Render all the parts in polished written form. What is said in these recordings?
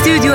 Stüdyo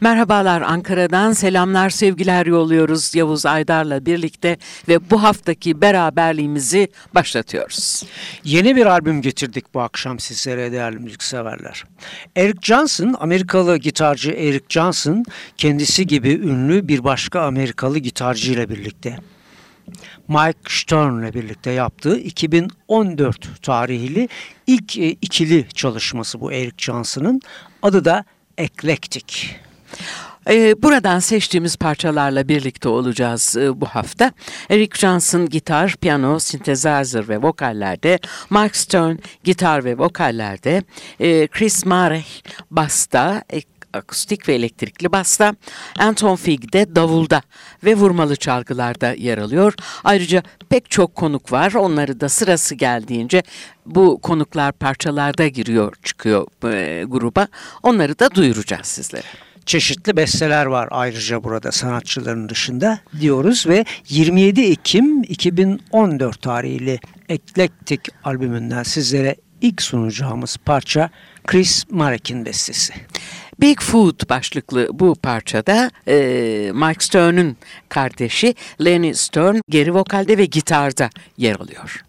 Merhabalar, Ankara'dan selamlar, sevgiler yolluyoruz Yavuz Aydar'la birlikte ve bu haftaki beraberliğimizi başlatıyoruz. Yeni bir albüm getirdik bu akşam sizlere değerli müzikseverler. Eric Johnson, Amerikalı gitarcı Eric Johnson, kendisi gibi ünlü bir başka Amerikalı gitarcı ile birlikte, Mike Stern ile birlikte yaptığı 2014 tarihli ilk ikili çalışması bu Eric Johnson'ın, adı da Eclectic. Buradan seçtiğimiz parçalarla birlikte olacağız bu hafta. Eric Johnson gitar, piyano, synthesizer ve vokallerde, Mark Stern gitar ve vokallerde, Chris Marsh basta, akustik ve elektrikli basta, Anton Fig de davulda ve vurmalı çalgılarda yer alıyor. Ayrıca pek çok konuk var. Onları da sırası geldiğince bu konuklar parçalarda giriyor, çıkıyor gruba. Onları da duyuracağız sizlere. Çeşitli besteler var ayrıca burada sanatçıların dışında diyoruz ve 27 Ekim 2014 tarihli Eclectic albümünden sizlere ilk sunacağımız parça Chris Martin bestesi. Bigfoot başlıklı bu parçada Mike Stern'ın kardeşi Leni Stern geri vokalde ve gitarda yer alıyor.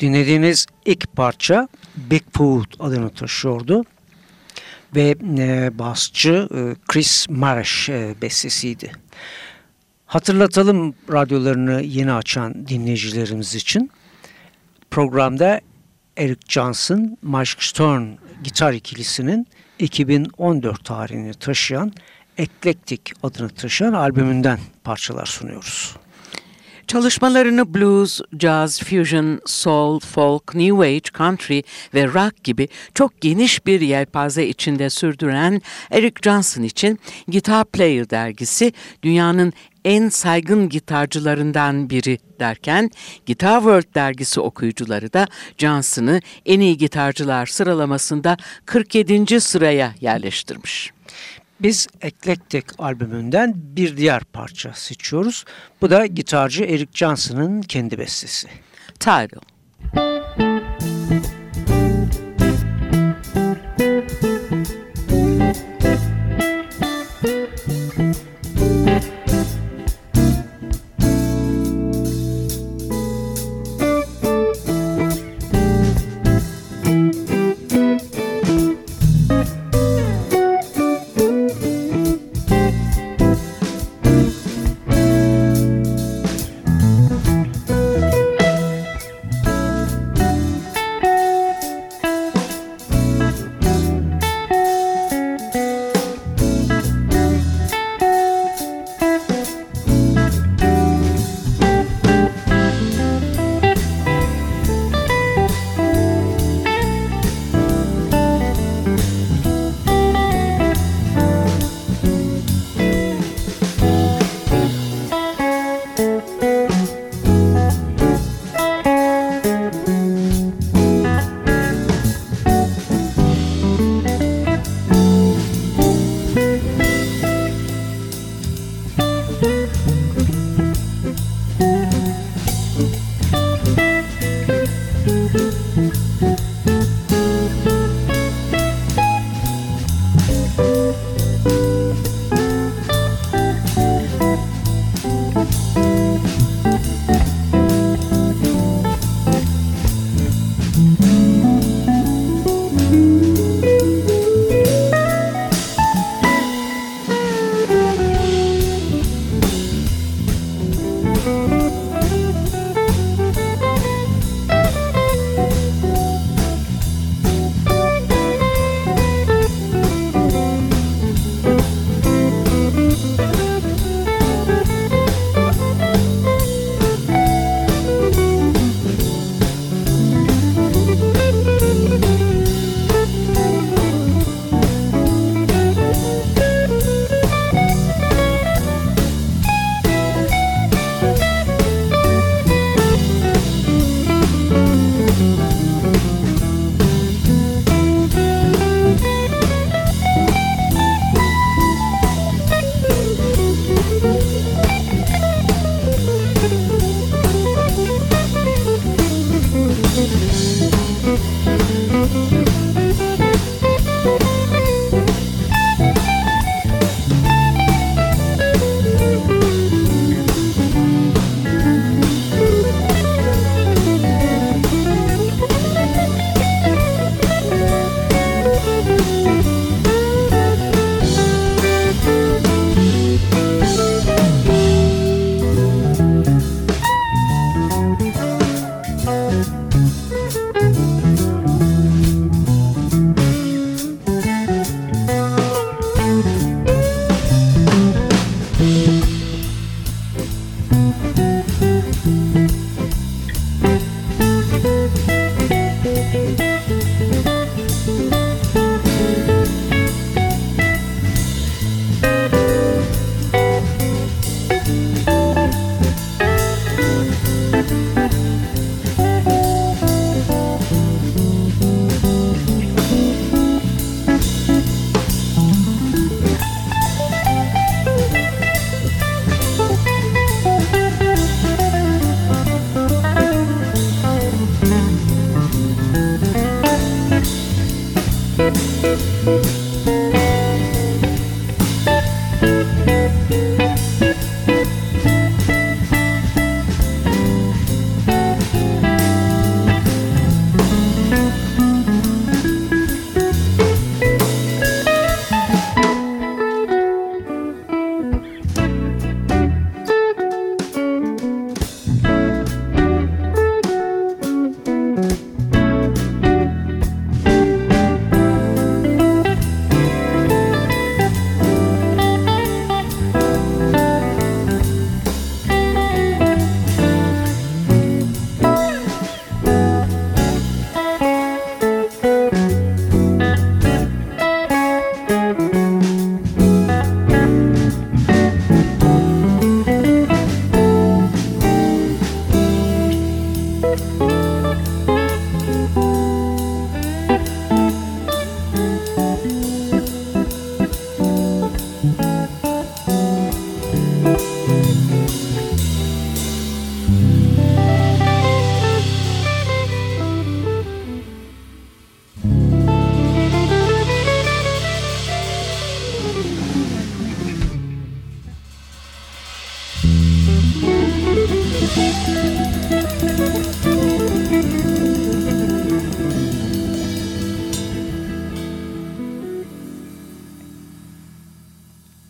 Dinlediğiniz ilk parça Bigfoot adını taşıyordu ve basçı Chris Marsh bestesiydi. Hatırlatalım radyolarını yeni açan dinleyicilerimiz için. Programda Eric Johnson, Mike Stern gitar ikilisinin 2014 tarihini taşıyan Eclectic adını taşıyan albümünden parçalar sunuyoruz. Çalışmalarını blues, jazz, fusion, soul, folk, new age, country ve rock gibi çok geniş bir yelpaze içinde sürdüren Eric Johnson için Guitar Player dergisi dünyanın en saygın gitarcılarından biri derken Guitar World dergisi okuyucuları da Johnson'ı en iyi gitarcılar sıralamasında 47. sıraya yerleştirmiş. Biz Eclectic albümünden bir diğer parça seçiyoruz. Bu da gitarcı Eric Johnson'ın kendi bestesi. Title.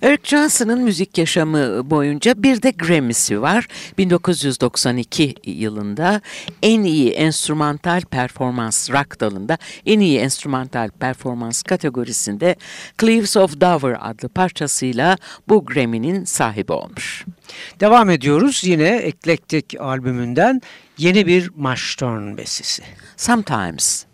Eric Johnson'ın müzik yaşamı boyunca bir de Grammy'si var. 1992 yılında en iyi enstrümantal performans rock dalında en iyi enstrümantal performans kategorisinde Cliffs of Dover adlı parçasıyla bu Grammy'nin sahibi olmuş. Devam ediyoruz yine Eclectic albümünden yeni bir Mark Stern bestesi. Sometimes.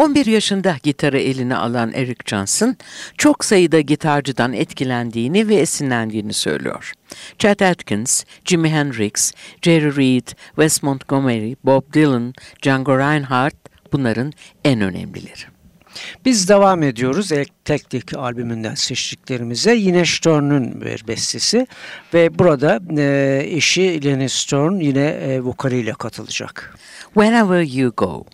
11 yaşında gitarı eline alan Eric Johnson, çok sayıda gitarcıdan etkilendiğini ve esinlendiğini söylüyor. Chet Atkins, Jimi Hendrix, Jerry Reed, Wes Montgomery, Bob Dylan, Django Reinhardt bunların en önemlileri. Biz devam ediyoruz Eclectic albümünden seçtiklerimize. Yine Stern'ün bir bestesi ve burada eşi Leni Stern yine vokaliyle katılacak. Wherever You Go.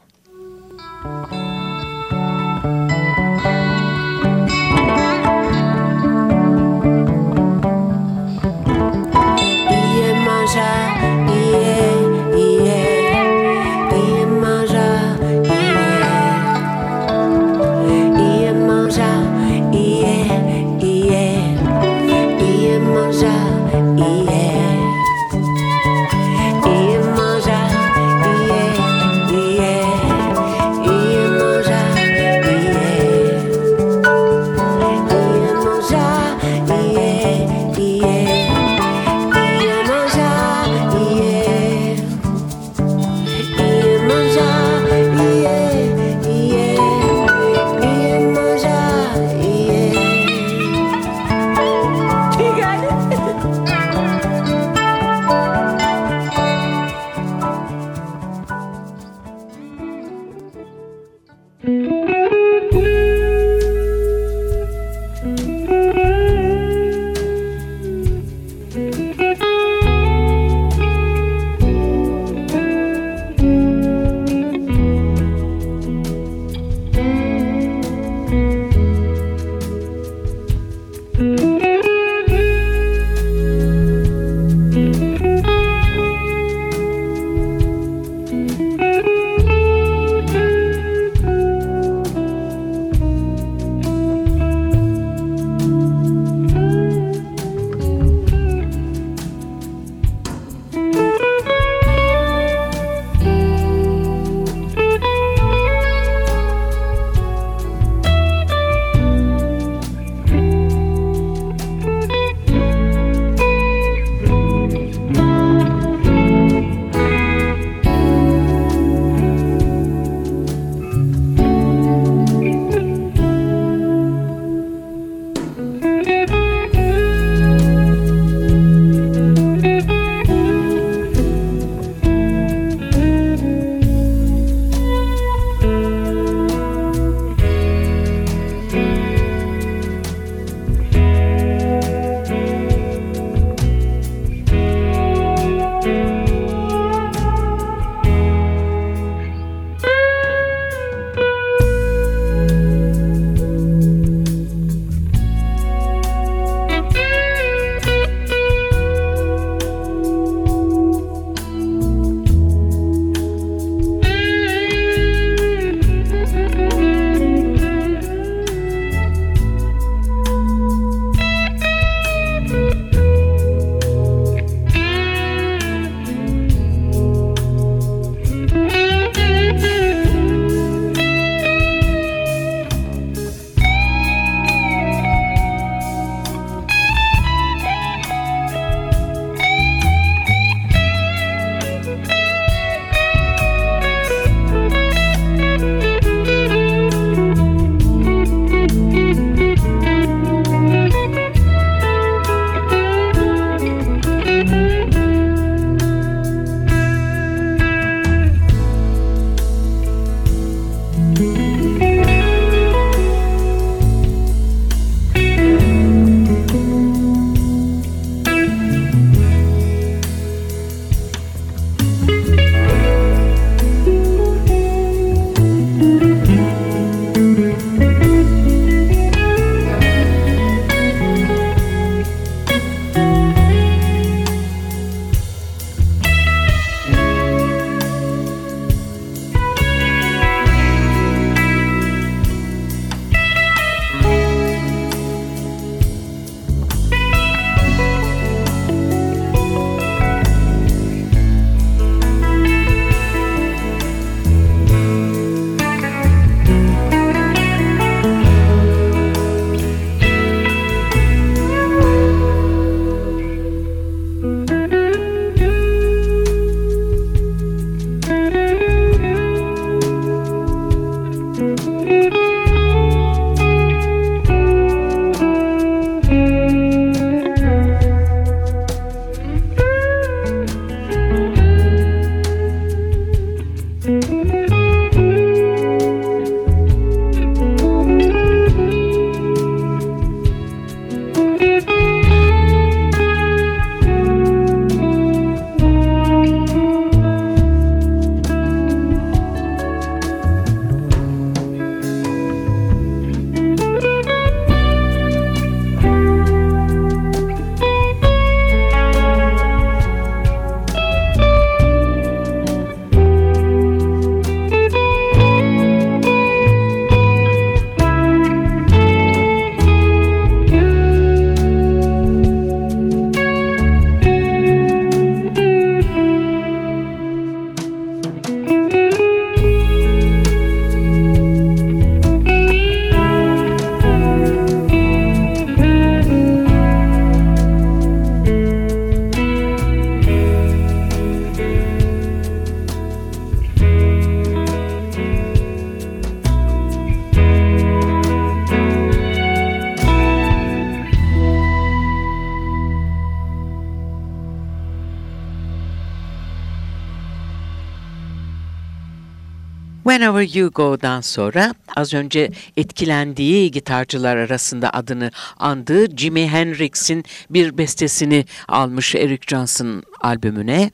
Whenever You Go'dan sonra az önce etkilendiği gitarcılar arasında adını andığı Jimi Hendrix'in bir bestesini almış Eric Johnson albümüne.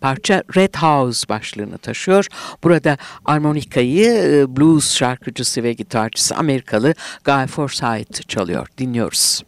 Parça Red House başlığını taşıyor. Burada armonikayı blues şarkıcısı ve gitarcısı Amerikalı Guy Forsyth çalıyor. Dinliyoruz.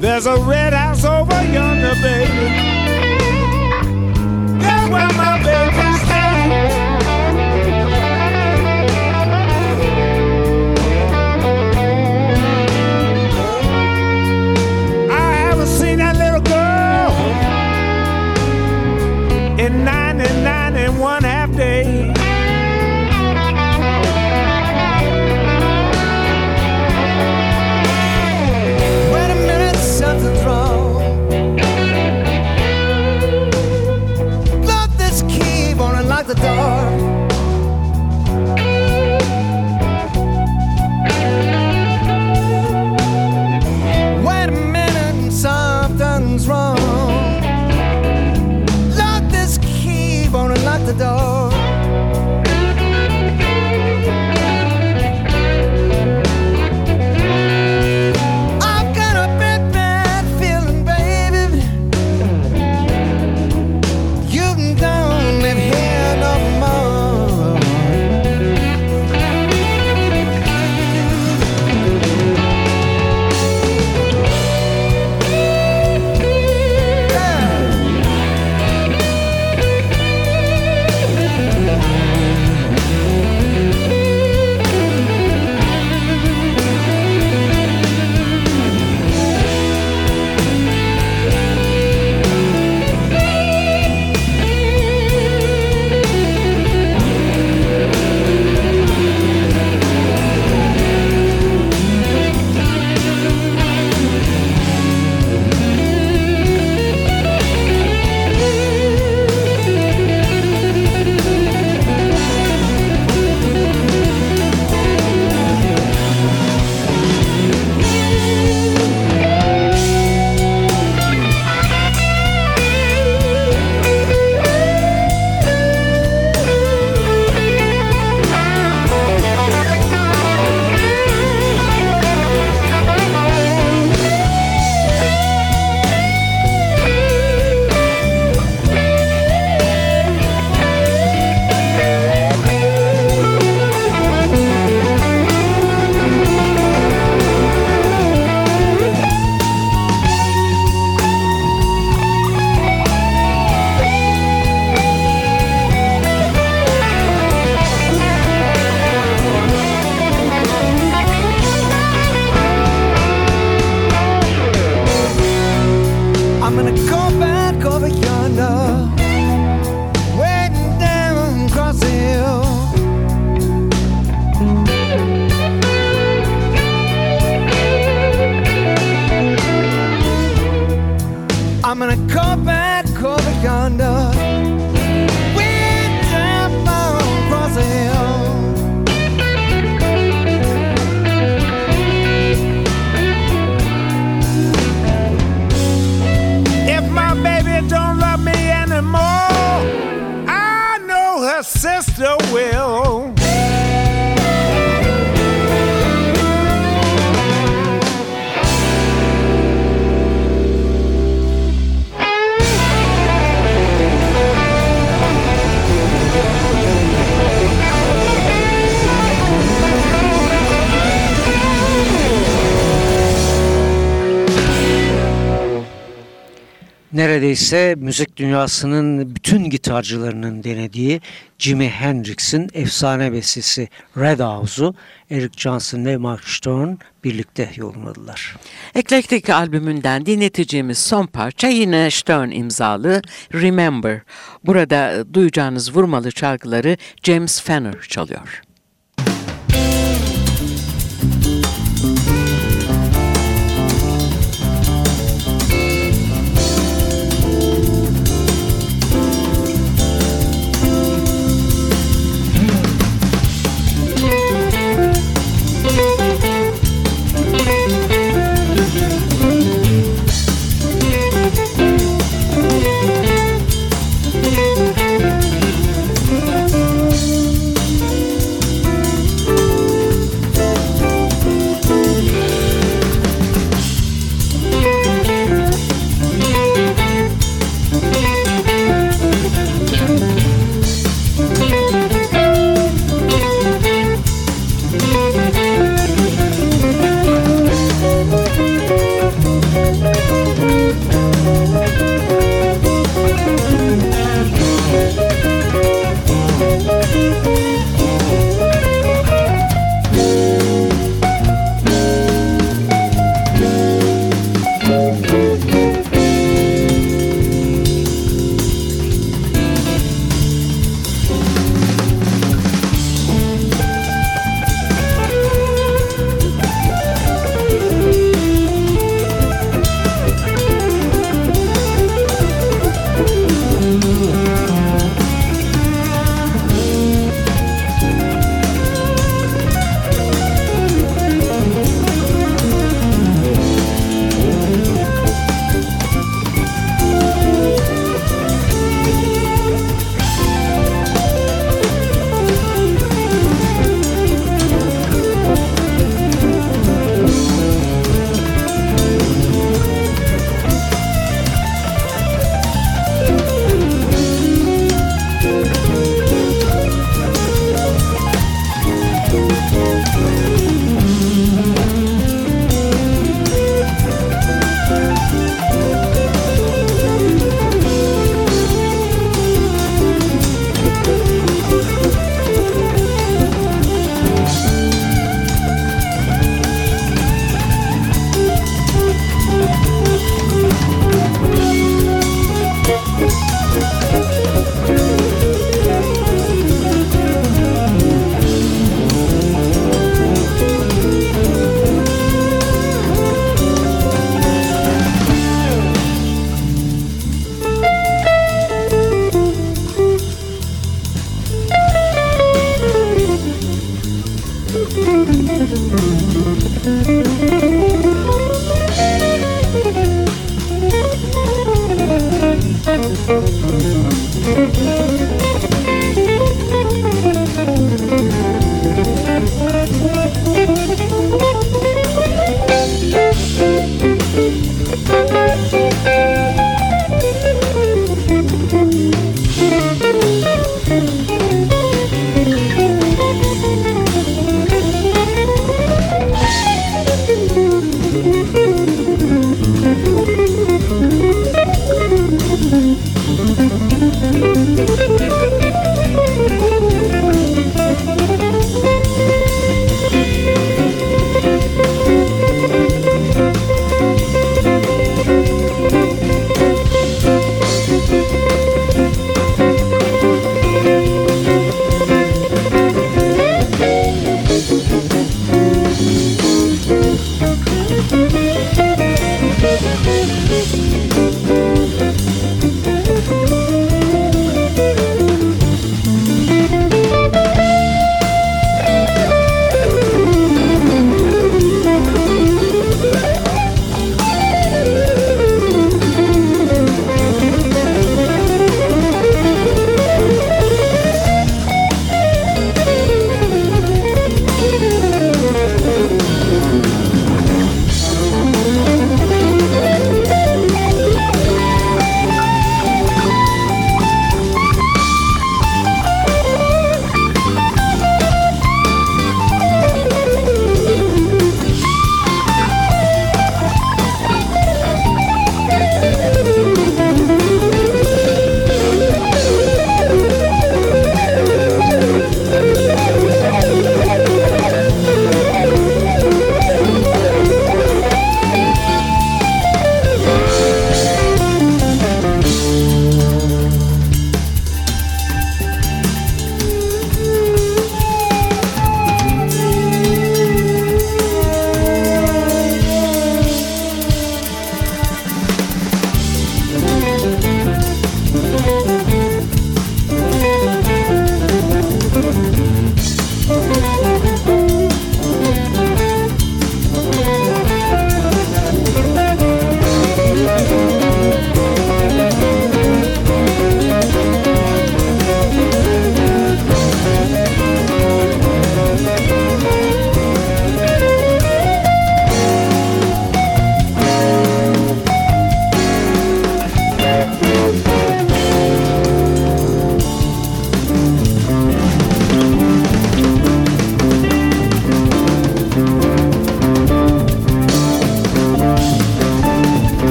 There's a red house over yonder, baby. That's where my baby stays. I haven't seen that little girl in 99 and one half days. The door. Neredeyse müzik dünyasının bütün gitarcılarının denediği Jimi Hendrix'in efsane bestesi Red House'u Eric Johnson ve Mark Stern birlikte yorumladılar. Eclectic albümünden dinleteceğimiz son parça yine Stern imzalı Remember. Burada duyacağınız vurmalı çalgıları James Fanner çalıyor.